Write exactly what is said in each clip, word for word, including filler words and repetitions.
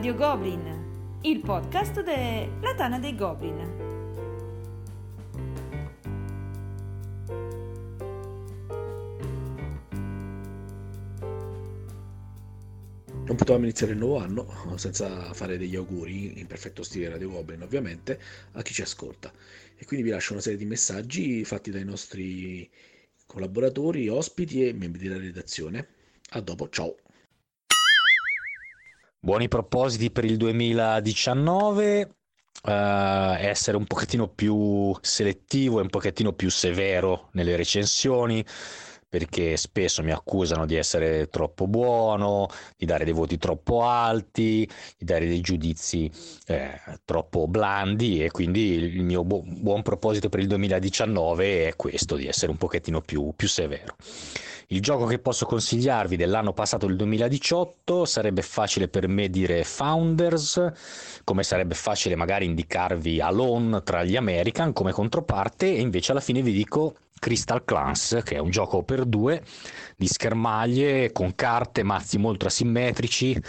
Radio Goblin, il podcast della Tana dei Goblin. Non potevamo iniziare il nuovo anno senza fare degli auguri, in perfetto stile Radio Goblin ovviamente, a chi ci ascolta. E quindi vi lascio una serie di messaggi fatti dai nostri collaboratori, ospiti e membri della redazione. A dopo, ciao! Buoni propositi per il duemiladiciannove, uh, essere un pochettino più selettivo e un pochettino più severo nelle recensioni, perché spesso mi accusano di essere troppo buono, di dare dei voti troppo alti, di dare dei giudizi eh, troppo blandi, e quindi il mio bu- buon proposito per il duemiladiciannove è questo, di essere un pochettino più, più severo. Il gioco che posso consigliarvi dell'anno passato, il duemiladiciotto, sarebbe facile per me dire Founders, come sarebbe facile magari indicarvi Alone tra gli American come controparte, e invece alla fine vi dico Crystal Clans, che è un gioco per due di schermaglie con carte, mazzi molto asimmetrici,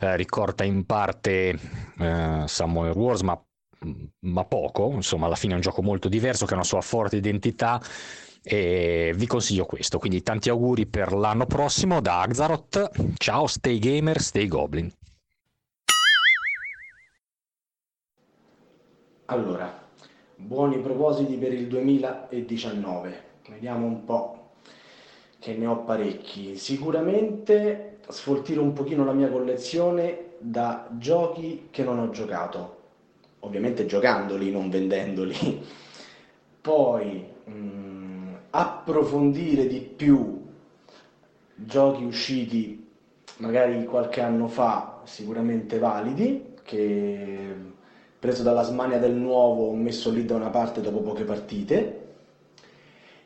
eh, ricorda in parte eh, Summer Wars, ma, ma poco, insomma alla fine è un gioco molto diverso che ha una sua forte identità, e vi consiglio questo. Quindi tanti auguri per l'anno prossimo da Agzarot, ciao, stay gamer, stay goblin. Allora, buoni propositi per il duemiladiciannove, vediamo un po', che ne ho parecchi. Sicuramente sfoltire un pochino la mia collezione da giochi che non ho giocato, ovviamente giocandoli, non vendendoli. Poi mh, approfondire di più giochi usciti magari qualche anno fa, sicuramente validi, che preso dalla smania del nuovo ho messo lì da una parte dopo poche partite,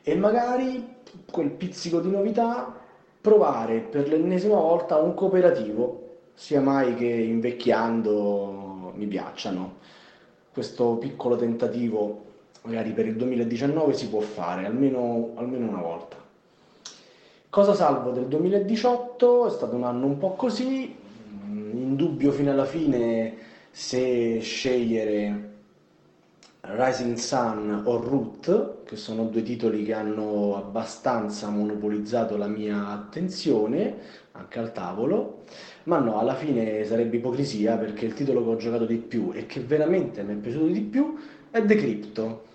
e magari quel pizzico di novità provare per l'ennesima volta un cooperativo, sia mai che invecchiando mi piacciano. Questo piccolo tentativo magari per il duemiladiciannove si può fare, almeno, almeno una volta. Cosa salvo del duemiladiciotto? È stato un anno un po' così, in dubbio fino alla fine se scegliere Rising Sun o Root, che sono due titoli che hanno abbastanza monopolizzato la mia attenzione, anche al tavolo, ma no, alla fine sarebbe ipocrisia, perché il titolo che ho giocato di più e che veramente mi è piaciuto di più è Decrypto.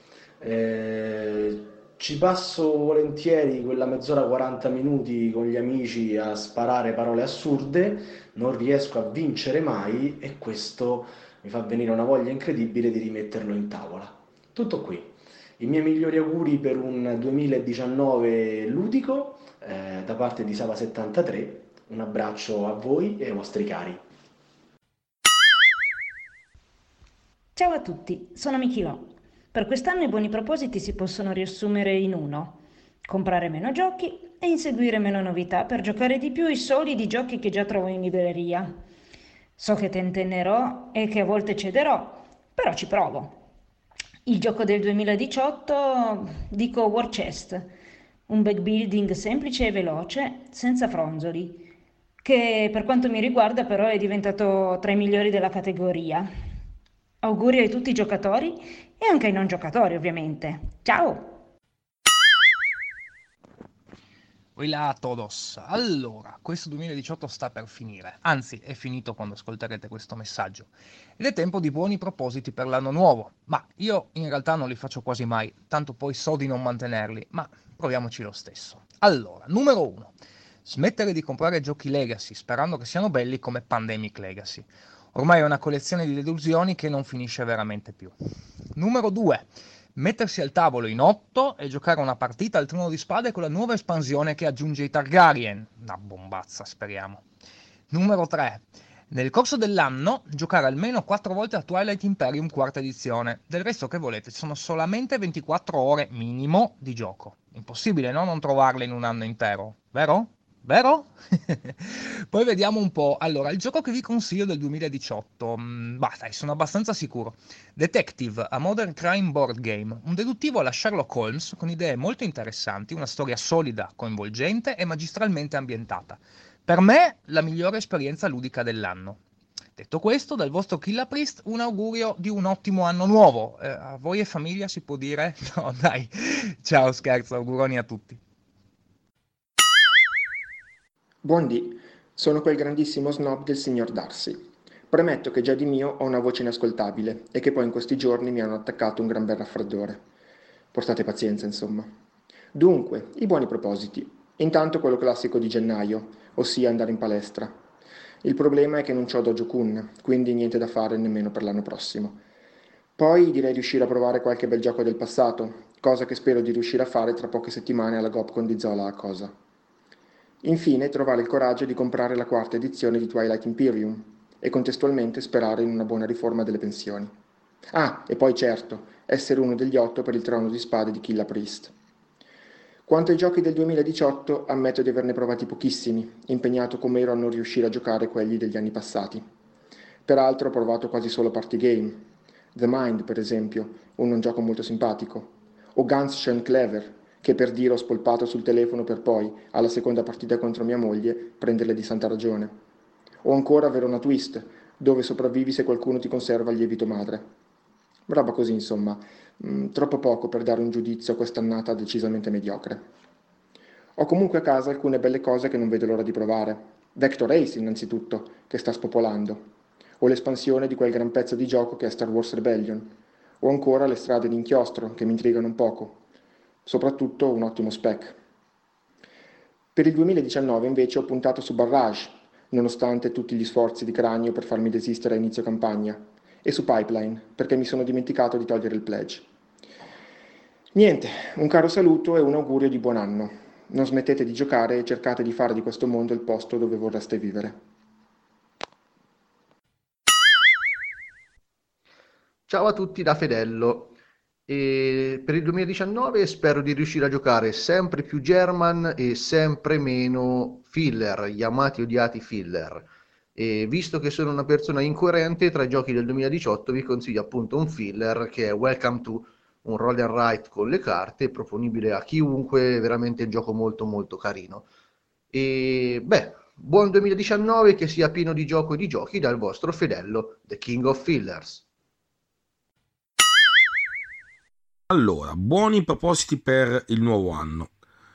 Eh, ci passo volentieri quella mezz'ora, quaranta minuti con gli amici a sparare parole assurde, non riesco a vincere mai, e questo mi fa venire una voglia incredibile di rimetterlo in tavola. Tutto qui, i miei migliori auguri per un duemiladiciannove ludico eh, da parte di Sava settantatré, un abbraccio a voi e ai vostri cari. Ciao a tutti, sono Michilo. Per quest'anno i buoni propositi si possono riassumere in uno: comprare meno giochi e inseguire meno novità per giocare di più i solidi giochi che già trovo in libreria. So che tentennerò e che a volte cederò, però ci provo. Il gioco del duemiladiciotto dico War Chest, un back building semplice e veloce, senza fronzoli, che per quanto mi riguarda però è diventato tra i migliori della categoria. Auguri a tutti i giocatori e anche ai non giocatori, ovviamente. Ciao! Hola a todos! Allora, questo duemiladiciotto sta per finire, anzi è finito quando ascolterete questo messaggio, ed è tempo di buoni propositi per l'anno nuovo, ma io in realtà non li faccio quasi mai, tanto poi so di non mantenerli, ma proviamoci lo stesso. Allora, numero uno, smettere di comprare giochi Legacy sperando che siano belli come Pandemic Legacy. Ormai è una collezione di delusioni che non finisce veramente più. Numero due. Mettersi al tavolo in otto e giocare una partita al Trono di Spade con la nuova espansione che aggiunge i Targaryen. Una bombazza, speriamo. Numero tre. Nel corso dell'anno giocare almeno quattro volte a Twilight Imperium quarta edizione. Del resto che volete, ci sono solamente ventiquattro ore minimo di gioco. Impossibile, no? Non trovarle in un anno intero, vero? Vero? Poi vediamo un po'. Allora, il gioco che vi consiglio del duemiladiciotto, bah dai, sono abbastanza sicuro. Detective, a Modern Crime Board Game, un deduttivo alla Sherlock Holmes con idee molto interessanti, una storia solida, coinvolgente e magistralmente ambientata. Per me la migliore esperienza ludica dell'anno. Detto questo, dal vostro Killaprist un augurio di un ottimo anno nuovo. Eh, a voi e famiglia si può dire? No, dai. Ciao, scherzo, auguroni a tutti. Buondì, sono quel grandissimo snob del signor Darcy. Premetto che già di mio ho una voce inascoltabile e che poi in questi giorni mi hanno attaccato un gran bel raffreddore. Portate pazienza, insomma. Dunque, i buoni propositi. Intanto quello classico di gennaio, ossia andare in palestra. Il problema è che non c'ho Dojo-kun, quindi niente da fare nemmeno per l'anno prossimo. Poi direi riuscire a provare qualche bel gioco del passato, cosa che spero di riuscire a fare tra poche settimane alla Gopcon di Zola a Cosa. Infine trovare il coraggio di comprare la quarta edizione di Twilight Imperium e contestualmente sperare in una buona riforma delle pensioni. Ah, e poi certo, essere uno degli otto per il trono di spade di Killaprist. Quanto ai giochi del duemiladiciotto, ammetto di averne provati pochissimi, impegnato come ero a non riuscire a giocare quelli degli anni passati. Peraltro ho provato quasi solo party game, The Mind per esempio, un gioco molto simpatico, o Ganz Schön Clever, che per dire ho spolpato sul telefono per poi, alla seconda partita contro mia moglie, prenderle di santa ragione. O ancora Verona Twist, dove sopravvivi se qualcuno ti conserva il lievito madre. Roba così, insomma, mh, troppo poco per dare un giudizio a quest'annata decisamente mediocre. Ho comunque a casa alcune belle cose che non vedo l'ora di provare. Vector Race, innanzitutto, che sta spopolando, o l'espansione di quel gran pezzo di gioco che è Star Wars Rebellion, o ancora le strade d'inchiostro, che mi intrigano un poco. Soprattutto un ottimo spec. Per il duemiladiciannove, invece, ho puntato su Barrage, nonostante tutti gli sforzi di Cranio per farmi desistere a inizio campagna, e su Pipeline, perché mi sono dimenticato di togliere il pledge. Niente, un caro saluto e un augurio di buon anno. Non smettete di giocare e cercate di fare di questo mondo il posto dove vorreste vivere. Ciao a tutti da Fedello. E per il duemiladiciannove spero di riuscire a giocare sempre più German e sempre meno filler, gli amati e odiati filler. E visto che sono una persona incoerente, tra i giochi del duemiladiciotto vi consiglio appunto un filler che è Welcome to, un roll and write con le carte, proponibile a chiunque, veramente un gioco molto molto carino. E beh, buon duemiladiciannove, che sia pieno di gioco e di giochi dal vostro Fedello, The King of Fillers. Allora, buoni propositi per il nuovo anno.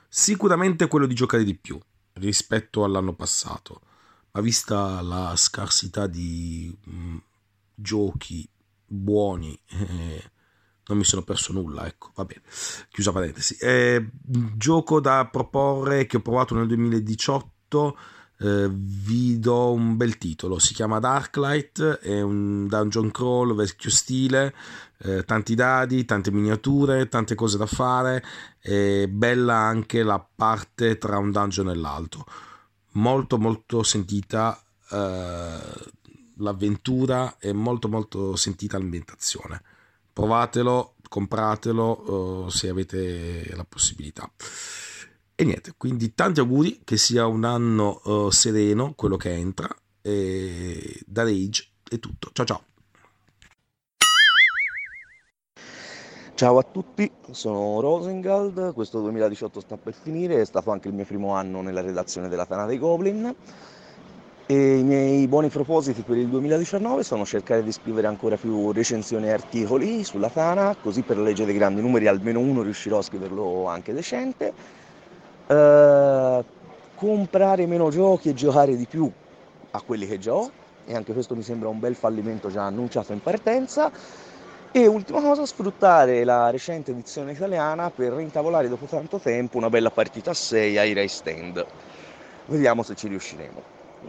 Sicuramente quello di giocare di più rispetto all'anno passato. Ma vista la scarsità di mh, giochi buoni, eh, non mi sono perso nulla, ecco, va bene, chiusa parentesi. Eh, gioco da proporre che ho provato nel duemiladiciotto, eh, vi do un bel titolo, si chiama Darklight, è un dungeon crawl vecchio stile, eh, tanti dadi, tante miniature, tante cose da fare, e bella anche la parte tra un dungeon e l'altro. Molto molto sentita eh, l'avventura e molto molto sentita l'ambientazione. Provatelo, compratelo eh, se avete la possibilità. E niente, quindi tanti auguri, che sia un anno eh, sereno quello che entra. E da Rage è tutto, ciao ciao. Ciao a tutti, sono Rosengald, questo duemiladiciotto sta per finire, è stato anche il mio primo anno nella redazione della Tana dei Goblin e i miei buoni propositi per il duemiladiciannove sono cercare di scrivere ancora più recensioni e articoli sulla Tana, così per la legge dei grandi numeri almeno uno riuscirò a scriverlo anche decente, uh, comprare meno giochi e giocare di più a quelli che già ho, e anche questo mi sembra un bel fallimento già annunciato in partenza. E ultima cosa, sfruttare la recente edizione italiana per rintavolare dopo tanto tempo una bella partita a sei ai race stand. Vediamo se ci riusciremo.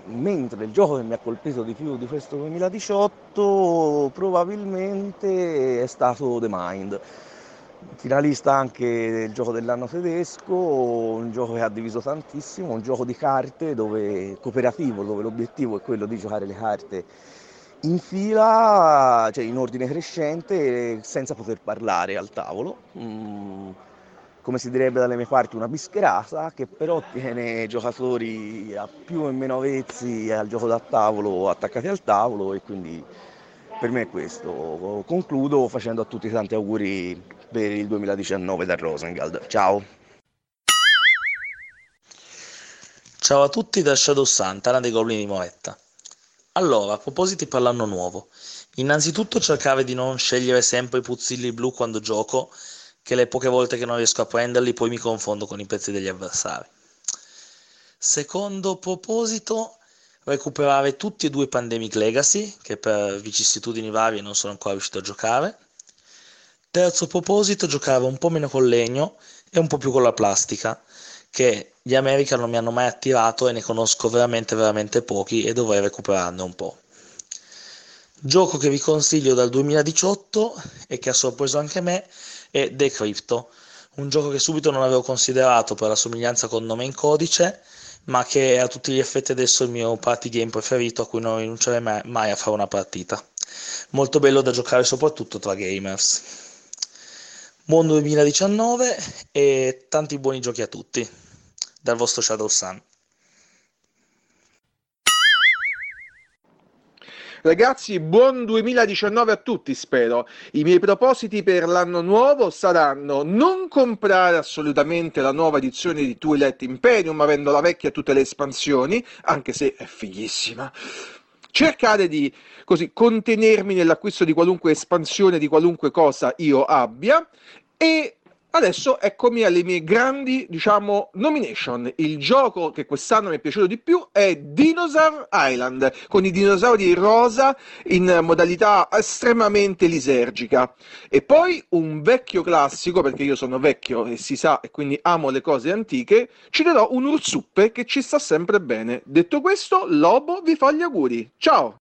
Mentre il gioco che mi ha colpito di più di questo duemiladiciotto probabilmente è stato The Mind. Finalista anche del gioco dell'anno tedesco, un gioco che ha diviso tantissimo, un gioco di carte dove cooperativo, dove l'obiettivo è quello di giocare le carte in fila, cioè in ordine crescente, senza poter parlare al tavolo, mm, come si direbbe dalle mie parti una bischerata, che però tiene giocatori a più e meno avvezzi al gioco da tavolo attaccati al tavolo, e quindi per me è questo. Concludo facendo a tutti tanti auguri per il duemiladiciannove da Rosengald, ciao! Ciao a tutti da Shadow Sun, Tana dei Goblin di Moetta. Allora, propositi per l'anno nuovo. Innanzitutto cercare di non scegliere sempre i puzzilli blu quando gioco, che le poche volte che non riesco a prenderli poi mi confondo con i pezzi degli avversari. Secondo proposito, recuperare tutti e due Pandemic Legacy, che per vicissitudini varie non sono ancora riuscito a giocare. Terzo proposito, giocare un po' meno col legno e un po' più con la plastica, che gli America non mi hanno mai attirato e ne conosco veramente veramente pochi e dovrei recuperarne un po'. Gioco che vi consiglio dal duemiladiciotto e che ha sorpreso anche me è Decrypto, un gioco che subito non avevo considerato per la somiglianza col nome in codice, ma che è a tutti gli effetti adesso il mio party game preferito, a cui non rinuncerei mai a fare una partita. Molto bello da giocare soprattutto tra gamers. Buon duemiladiciannove e tanti buoni giochi a tutti dal vostro Shadow Sun. Ragazzi, buon duemiladiciannove a tutti, spero. I miei propositi per l'anno nuovo saranno non comprare assolutamente la nuova edizione di Twilight Imperium, avendo la vecchia tutte le espansioni, anche se è fighissima. Cercare di così contenermi nell'acquisto di qualunque espansione, di qualunque cosa io abbia. E adesso eccomi alle mie grandi, diciamo, nomination. Il gioco che quest'anno mi è piaciuto di più è Dinosaur Island, con i dinosauri rosa in modalità estremamente lisergica. E poi un vecchio classico, perché io sono vecchio e si sa, e quindi amo le cose antiche, ci darò un Urzuppe che ci sta sempre bene. Detto questo, Lobo vi fa gli auguri. Ciao!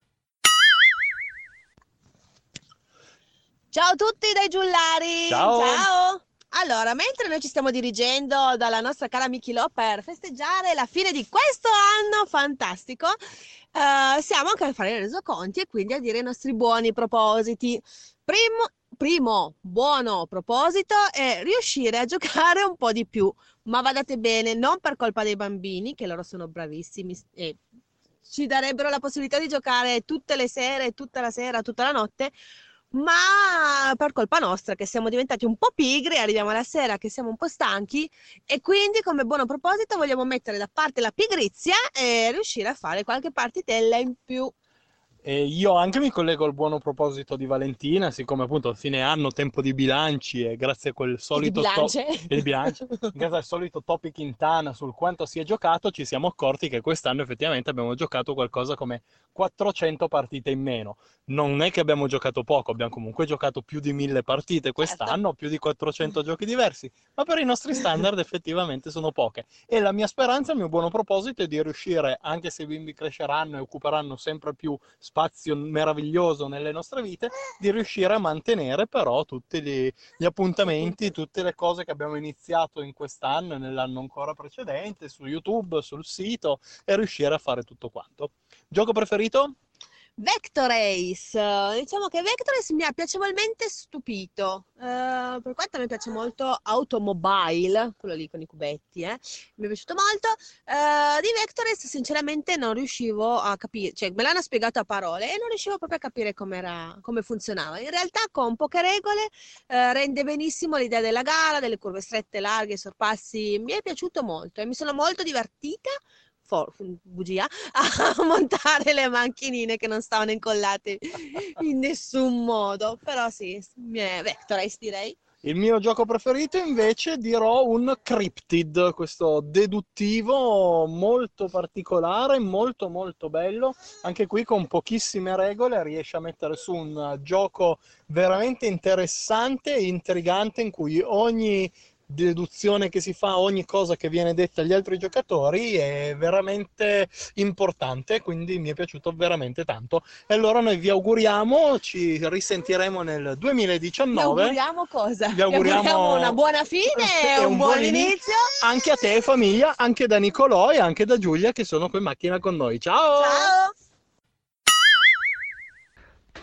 Ciao a tutti dai giullari! Ciao! Ciao. Allora, mentre noi ci stiamo dirigendo dalla nostra cara Michilo per festeggiare la fine di questo anno fantastico, eh, siamo anche a fare i resoconti e quindi a dire i nostri buoni propositi. Primo, primo buono proposito è riuscire a giocare un po' di più, ma badate bene, non per colpa dei bambini, che loro sono bravissimi e ci darebbero la possibilità di giocare tutte le sere, tutta la sera, tutta la notte, ma per colpa nostra che siamo diventati un po' pigri, arriviamo alla sera che siamo un po' stanchi e quindi come buono proposito vogliamo mettere da parte la pigrizia e riuscire a fare qualche partitella in più. E io anche mi collego al buono proposito di Valentina, siccome appunto a fine anno tempo di bilanci e grazie a quel solito bilanci. To- il bilancio, grazie al solito topic in Tana sul quanto si è giocato, ci siamo accorti che quest'anno effettivamente abbiamo giocato qualcosa come quattrocento partite in meno. Non è che abbiamo giocato poco, abbiamo comunque giocato più di mille partite quest'anno, certo. Più di quattrocento giochi diversi, ma per i nostri standard effettivamente sono poche. E la mia speranza, il mio buono proposito è di riuscire, anche se i bimbi cresceranno e occuperanno sempre più spazio meraviglioso nelle nostre vite, di riuscire a mantenere però tutti gli, gli appuntamenti, tutte le cose che abbiamo iniziato in quest'anno e nell'anno ancora precedente, su YouTube, sul sito, e riuscire a fare tutto quanto. Gioco preferito? Vector Race. Diciamo che Vector Race mi ha piacevolmente stupito. Uh, per quanto mi piace molto Automobile, quello lì con i cubetti, eh? Mi è piaciuto molto. Uh, di Vector Race sinceramente non riuscivo a capire, cioè me l'hanno spiegato a parole e non riuscivo proprio a capire com'era, come funzionava. In realtà con poche regole uh, rende benissimo l'idea della gara, delle curve strette, larghe, sorpassi. Mi è piaciuto molto e mi sono molto divertita. For, bugia, a montare le macchinine che non stavano incollate in nessun modo, però sì, Vector Race direi. Il mio gioco preferito invece dirò un Cryptid, questo deduttivo molto particolare, molto molto bello, anche qui con pochissime regole riesce a mettere su un gioco veramente interessante e intrigante in cui ogni deduzione che si fa, ogni cosa che viene detta agli altri giocatori è veramente importante, quindi mi è piaciuto veramente tanto. E allora noi vi auguriamo, ci risentiremo nel duemiladiciannove. Vi auguriamo cosa? Vi auguriamo, vi auguriamo una buona fine e un, un buon, buon inizio. inizio anche a te famiglia, anche da Nicolò e anche da Giulia che sono qui in macchina con noi. Ciao! Ciao!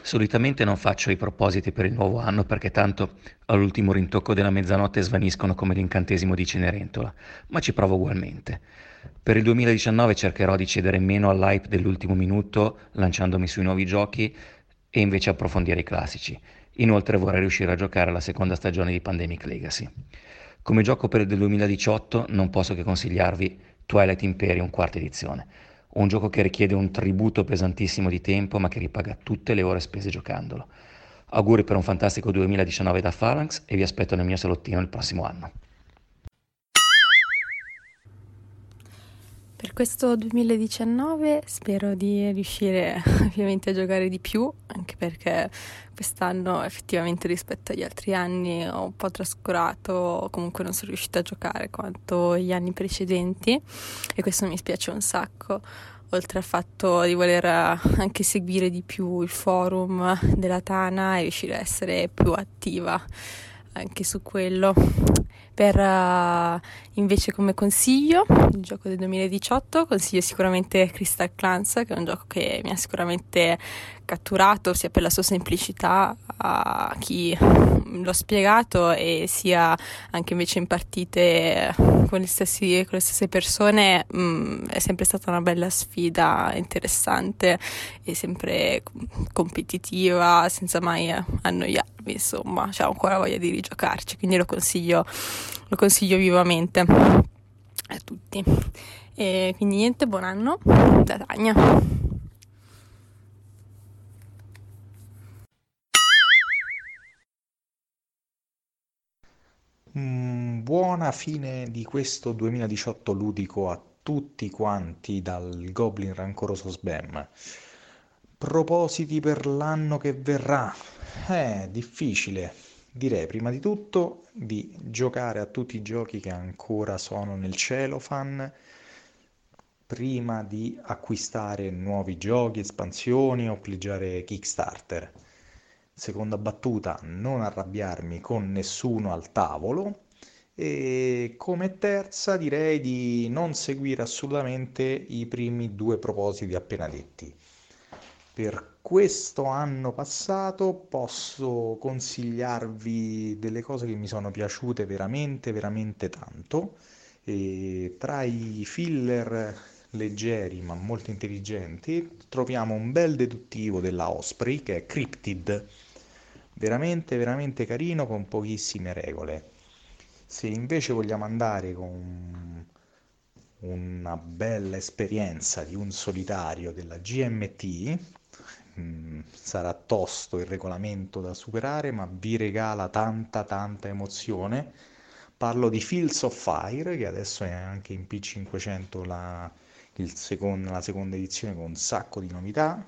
Solitamente non faccio i propositi per il nuovo anno perché tanto all'ultimo rintocco della mezzanotte svaniscono come l'incantesimo di Cenerentola, ma ci provo ugualmente. Per il duemiladiciannove cercherò di cedere meno all'hype dell'ultimo minuto lanciandomi sui nuovi giochi e invece approfondire i classici. Inoltre vorrei riuscire a giocare alla seconda stagione di Pandemic Legacy. Come gioco per il duemiladiciotto non posso che consigliarvi Twilight Imperium quarta edizione. un gioco che richiede un tributo pesantissimo di tempo ma che ripaga tutte le ore spese giocandolo. Auguri per un fantastico duemiladiciannove da Phalanx e vi aspetto nel mio salottino il prossimo anno. Per questo duemiladiciannove spero di riuscire ovviamente a giocare di più, anche perché quest'anno effettivamente rispetto agli altri anni ho un po' trascurato, comunque non sono riuscita a giocare quanto gli anni precedenti e questo mi spiace un sacco, oltre al fatto di voler anche seguire di più il forum della Tana e riuscire a essere più attiva anche su quello. Per uh, invece come consiglio, il gioco del duemiladiciotto, consiglio sicuramente Crystal Clans, che è un gioco che mi ha sicuramente catturato sia per la sua semplicità a chi l'ho spiegato e sia anche invece in partite con, gli stessi, con le stesse persone, mh, è sempre stata una bella sfida interessante e sempre competitiva senza mai annoiarmi, insomma, c'ho ancora voglia di rigiocarci, quindi lo consiglio lo consiglio vivamente a tutti. E quindi niente, buon anno da Tania. Mm, buona fine di questo duemiladiciotto ludico a tutti quanti dal Goblin Rancoroso Sbam. Propositi per l'anno che verrà? Eh, difficile. Direi prima di tutto di giocare a tutti i giochi che ancora sono nel cellophane, prima di acquistare nuovi giochi, espansioni o pleggiare Kickstarter. Seconda battuta, non arrabbiarmi con nessuno al tavolo. E come terza direi di non seguire assolutamente i primi due propositi appena detti. Per questo anno passato posso consigliarvi delle cose che mi sono piaciute veramente, veramente tanto. E tra i filler leggeri ma molto intelligenti troviamo un bel deduttivo della Osprey che è Cryptid, veramente, veramente carino con pochissime regole. Se invece vogliamo andare con una bella esperienza di un solitario della G M T, mh, sarà tosto il regolamento da superare ma vi regala tanta tanta emozione. Parlo di Fields of Fire, che adesso è anche in P cinquecento la, il secondo, la seconda edizione, con un sacco di novità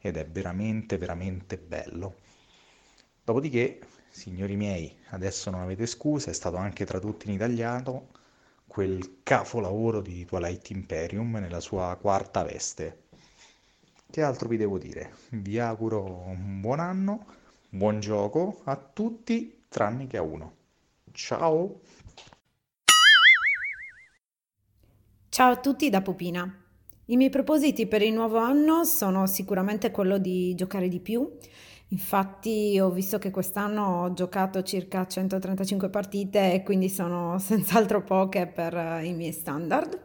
ed è veramente veramente bello. Dopodiché, signori miei, adesso non avete scuse, è stato anche tradotto in italiano quel capolavoro di Twilight Imperium nella sua quarta veste. Che altro vi devo dire? Vi auguro un buon anno, buon gioco a tutti tranne che a uno. Ciao! Ciao a tutti da Pupina. I miei propositi per il nuovo anno sono sicuramente quello di giocare di più. Infatti ho visto che quest'anno ho giocato circa centotrentacinque partite e quindi sono senz'altro poche per i miei standard.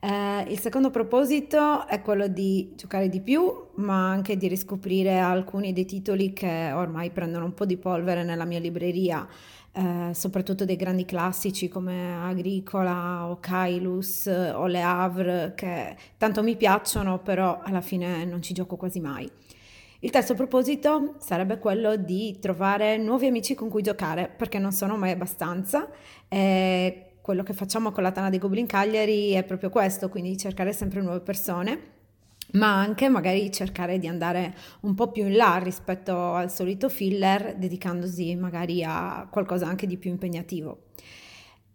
Eh, il secondo proposito è quello di giocare di più, ma anche di riscoprire alcuni dei titoli che ormai prendono un po' di polvere nella mia libreria, eh, soprattutto dei grandi classici come Agricola o Caylus o Le Havre, che tanto mi piacciono però alla fine non ci gioco quasi mai. Il terzo proposito sarebbe quello di trovare nuovi amici con cui giocare, perché non sono mai abbastanza, e quello che facciamo con la Tana dei Goblin Cagliari è proprio questo, quindi cercare sempre nuove persone, ma anche magari cercare di andare un po' più in là rispetto al solito filler, dedicandosi magari a qualcosa anche di più impegnativo.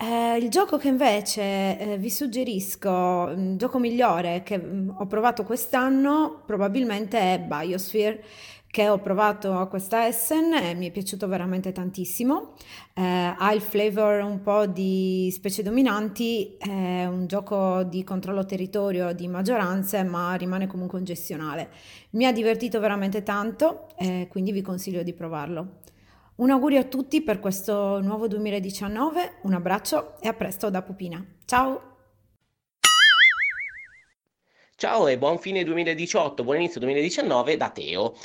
Eh, il gioco che invece eh, vi suggerisco, il gioco migliore che mh, ho provato quest'anno probabilmente è Biosphere, che ho provato a questa Essen e mi è piaciuto veramente tantissimo. Eh, ha il flavor un po' di specie dominanti, è un gioco di controllo territorio, di maggioranze, ma rimane comunque gestionale. Mi ha divertito veramente tanto e eh, quindi vi consiglio di provarlo. Un augurio a tutti per questo nuovo duemiladiciannove, un abbraccio e a presto da Pupina. Ciao! Ciao e buon fine duemiladiciotto, buon inizio duemiladiciannove da Teo.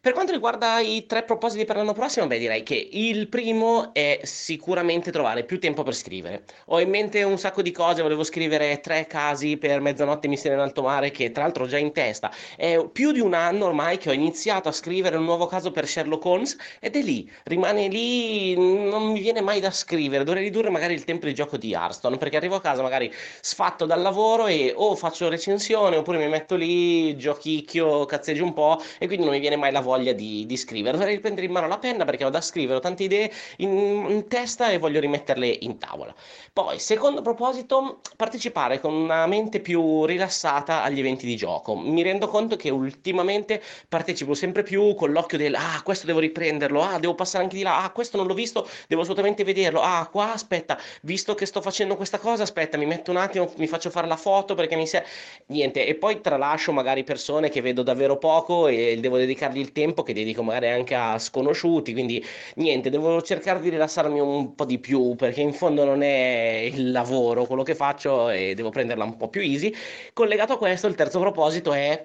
Per quanto riguarda i tre propositi per l'anno prossimo, beh, direi che il primo è sicuramente trovare più tempo per scrivere. Ho in mente un sacco di cose, volevo scrivere tre casi per mezzanotte mistero in alto mare, che tra l'altro ho già in testa. È più di un anno ormai che ho iniziato a scrivere un nuovo caso per Sherlock Holmes ed è lì, rimane lì, non mi viene mai da scrivere. Dovrei ridurre magari il tempo di gioco di Hearthstone, perché arrivo a casa magari sfatto dal lavoro e o faccio recensione, oppure mi metto lì, giochicchio, cazzeggio un po' e quindi non mi viene mai la voglia di, di scrivere. Dovrei riprendere in mano la penna perché ho da scrivere, ho tante idee in, in testa e voglio rimetterle in tavola. Poi, secondo proposito, partecipare con una mente più rilassata agli eventi di gioco. Mi rendo conto che ultimamente partecipo sempre più con l'occhio del ah, questo devo riprenderlo, ah, devo passare anche di là, ah, questo non l'ho visto, devo assolutamente vederlo, ah, qua, aspetta, visto che sto facendo questa cosa, aspetta, mi metto un attimo, mi faccio fare la foto perché mi sa... niente, e poi tralascio magari persone che vedo davvero poco e devo dedicargli il tempo che dedico magari anche a sconosciuti, quindi niente, devo cercare di rilassarmi un po' di più perché in fondo non è il lavoro quello che faccio e devo prenderla un po' più easy. Collegato a questo, il terzo proposito è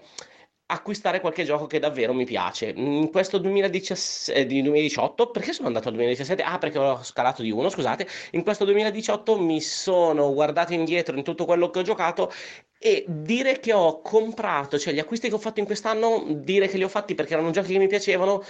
acquistare qualche gioco che davvero mi piace. In questo duemiladiciassette, duemiladiciotto, perché sono andato al duemiladiciassette? Ah, perché ho scalato di uno, scusate. In questo duemiladiciotto mi sono guardato indietro in tutto quello che ho giocato e dire che ho comprato, cioè gli acquisti che ho fatto in quest'anno, dire che li ho fatti perché erano giochi che mi piacevano,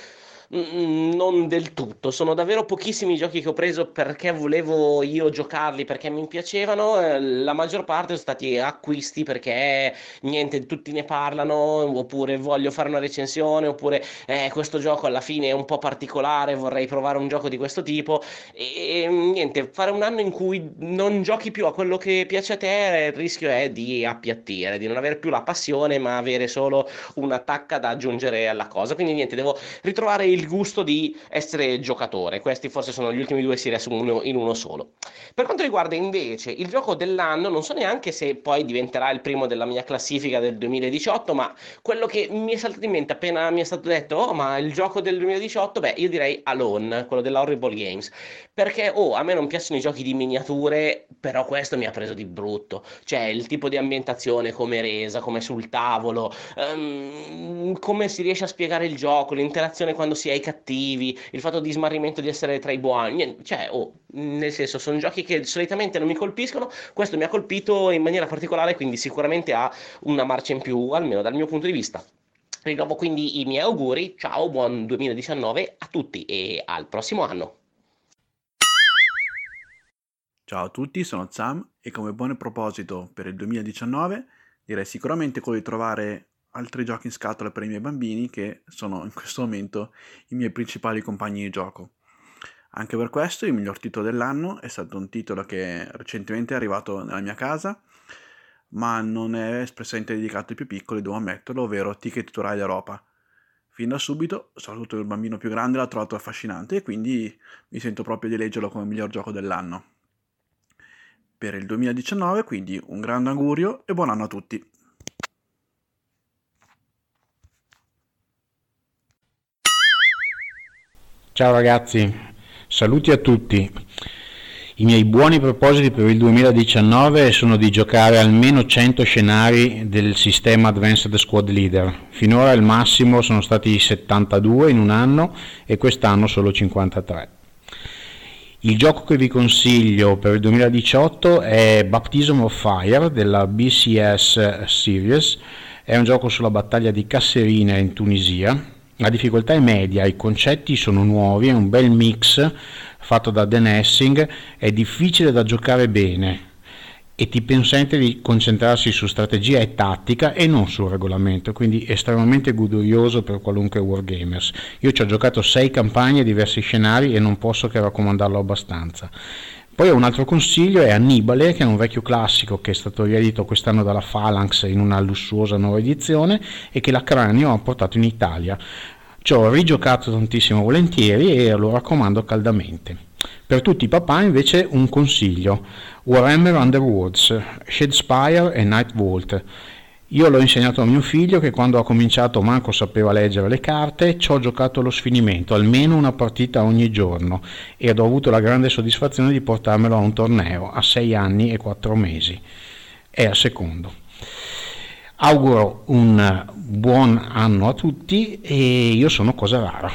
non del tutto. Sono davvero pochissimi i giochi che ho preso perché volevo io giocarli, perché mi piacevano. La maggior parte sono stati acquisti perché niente, tutti ne parlano, oppure voglio fare una recensione, oppure eh, questo gioco alla fine è un po' particolare, vorrei provare un gioco di questo tipo. E niente, fare un anno in cui non giochi più a quello che piace a te, il rischio è di appiattire, di non avere più la passione ma avere solo una tacca da aggiungere alla cosa. Quindi niente, devo ritrovare il il gusto di essere giocatore. Questi forse sono gli ultimi due, si riassumono in uno solo. Per quanto riguarda invece il gioco dell'anno, non so neanche se poi diventerà il primo della mia classifica del duemiladiciotto, ma quello che mi è saltato in mente appena mi è stato detto oh, ma il gioco del duemiladiciotto, beh, io direi Alone, quello della Horrible Games, perché oh, a me non piacciono i giochi di miniature, però questo mi ha preso di brutto, cioè il tipo di ambientazione, come resa, come sul tavolo, um, come si riesce a spiegare il gioco, l'interazione quando si è i cattivi, il fatto di smarrimento di essere tra i buoni, cioè oh, nel senso, sono giochi che solitamente non mi colpiscono, questo mi ha colpito in maniera particolare, quindi sicuramente ha una marcia in più, almeno dal mio punto di vista. Rinnovo quindi i miei auguri, ciao, buon duemiladiciannove a tutti e al prossimo anno. Ciao a tutti, sono Sam e come buon proposito per il duemiladiciannove direi sicuramente quello di trovare altri giochi in scatola per i miei bambini, che sono in questo momento i miei principali compagni di gioco. Anche per questo il miglior titolo dell'anno è stato un titolo che recentemente è arrivato nella mia casa, ma non è espressamente dedicato ai più piccoli, devo ammetterlo, ovvero Ticket to Ride Europa. Fin da subito, soprattutto il bambino più grande l'ha trovato affascinante e quindi mi sento proprio di eleggerlo come miglior gioco dell'anno. Per il duemiladiciannove quindi un grande augurio e buon anno a tutti! Ciao ragazzi, saluti a tutti. I miei buoni propositi per il duemiladiciannove sono di giocare almeno cento scenari del sistema Advanced Squad Leader. Finora il massimo sono stati settantadue in un anno e quest'anno solo cinquantatré. Il gioco che vi consiglio per il duemiladiciotto è Baptism of Fire della B C S Series. È un gioco sulla battaglia di Kasserine in Tunisia. La difficoltà è media, i concetti sono nuovi, è un bel mix fatto da Dan Essing, è difficile da giocare bene e ti consente di concentrarsi su strategia e tattica e non sul regolamento, quindi estremamente godurioso per qualunque wargamers. Io ci ho giocato sei campagne, diversi scenari e non posso che raccomandarlo abbastanza. Poi un altro consiglio è Annibale, che è un vecchio classico che è stato riedito quest'anno dalla Phalanx in una lussuosa nuova edizione e che la Cranio ha portato in Italia. Ci ho rigiocato tantissimo volentieri e lo raccomando caldamente. Per tutti i papà invece un consiglio, Warhammer Underworlds, Shadespire e Night Vault. Io l'ho insegnato a mio figlio che quando ha cominciato manco sapeva leggere le carte, ci ho giocato allo sfinimento, almeno una partita ogni giorno, ed ho avuto la grande soddisfazione di portarmelo a un torneo a sei anni e quattro mesi, è al secondo. Auguro un buon anno a tutti e io sono Cosa Rara.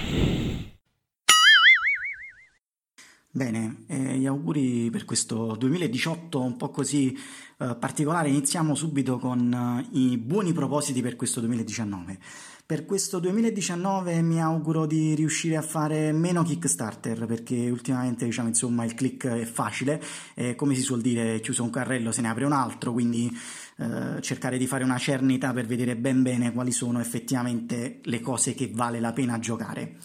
Bene, eh, gli auguri per questo duemiladiciotto un po' così eh, particolare. Iniziamo subito con eh, i buoni propositi per questo duemiladiciannove. Per questo duemiladiciannove mi auguro di riuscire a fare meno Kickstarter, perché ultimamente, diciamo, insomma, il click è facile, eh, come si suol dire, chiuso un carrello se ne apre un altro, quindi Uh, cercare di fare una cernita per vedere ben bene quali sono effettivamente le cose che vale la pena giocare.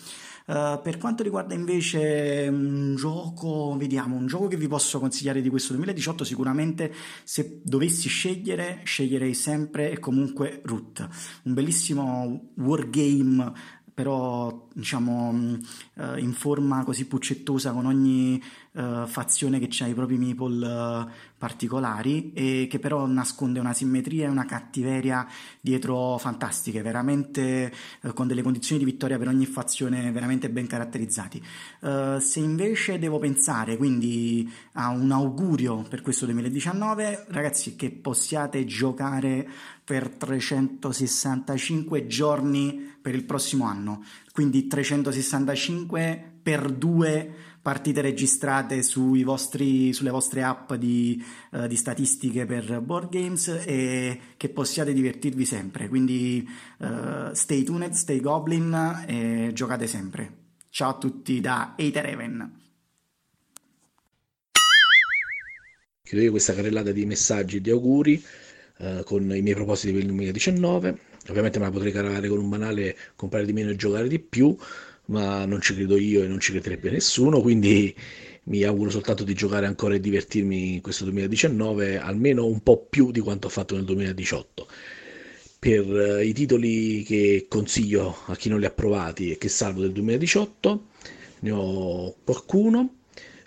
Uh, per quanto riguarda invece un gioco, vediamo, un gioco che vi posso consigliare di questo duemiladiciotto, sicuramente se dovessi scegliere, sceglierei sempre e comunque Root, un bellissimo wargame, però diciamo uh, in forma così puccettosa, con ogni uh, fazione che c'ha i propri meeple uh, particolari, e che però nasconde una simmetria e una cattiveria dietro fantastiche, veramente uh, con delle condizioni di vittoria per ogni fazione veramente ben caratterizzati. Uh, se invece devo pensare quindi a un augurio per questo duemiladiciannove, ragazzi, che possiate giocare per trecentosessantacinque giorni per il prossimo anno, quindi trecentosessantacinque per due partite registrate sui vostri, sulle vostre app di, uh, di statistiche per board games, e che possiate divertirvi sempre. Quindi uh, stay tuned, stay goblin e giocate sempre. Ciao a tutti da Hatereven. Chiudo io questa carrellata di messaggi e di auguri uh, con i miei propositi per il duemiladiciannove. Ovviamente me la potrei cavare con un banale comprare di meno e giocare di più, ma non ci credo io e non ci crederebbe nessuno, quindi mi auguro soltanto di giocare ancora e divertirmi in questo duemiladiciannove, almeno un po' più di quanto ho fatto nel duemiladiciotto. Per i titoli che consiglio a chi non li ha provati e che salvo del duemiladiciotto, ne ho qualcuno.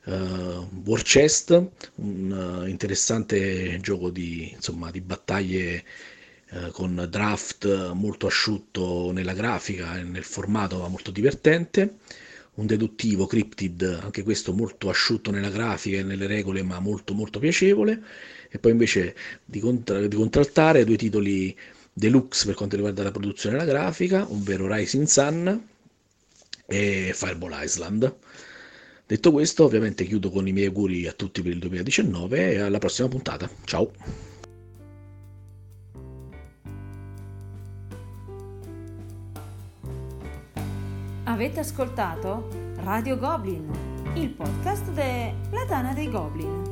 Uh, War Chest, un uh, interessante gioco di, insomma, di battaglie con draft molto asciutto nella grafica e nel formato, ma molto divertente. Un deduttivo, Cryptid, anche questo molto asciutto nella grafica e nelle regole, ma molto molto piacevole. E poi invece di, contra- di contraltare due titoli deluxe per quanto riguarda la produzione e la grafica, ovvero Rising Sun e Fireball Island. Detto questo, ovviamente chiudo con i miei auguri a tutti per il duemiladiciannove e alla prossima puntata. Ciao! Avete ascoltato Radio Goblin, il podcast della Tana dei Goblin.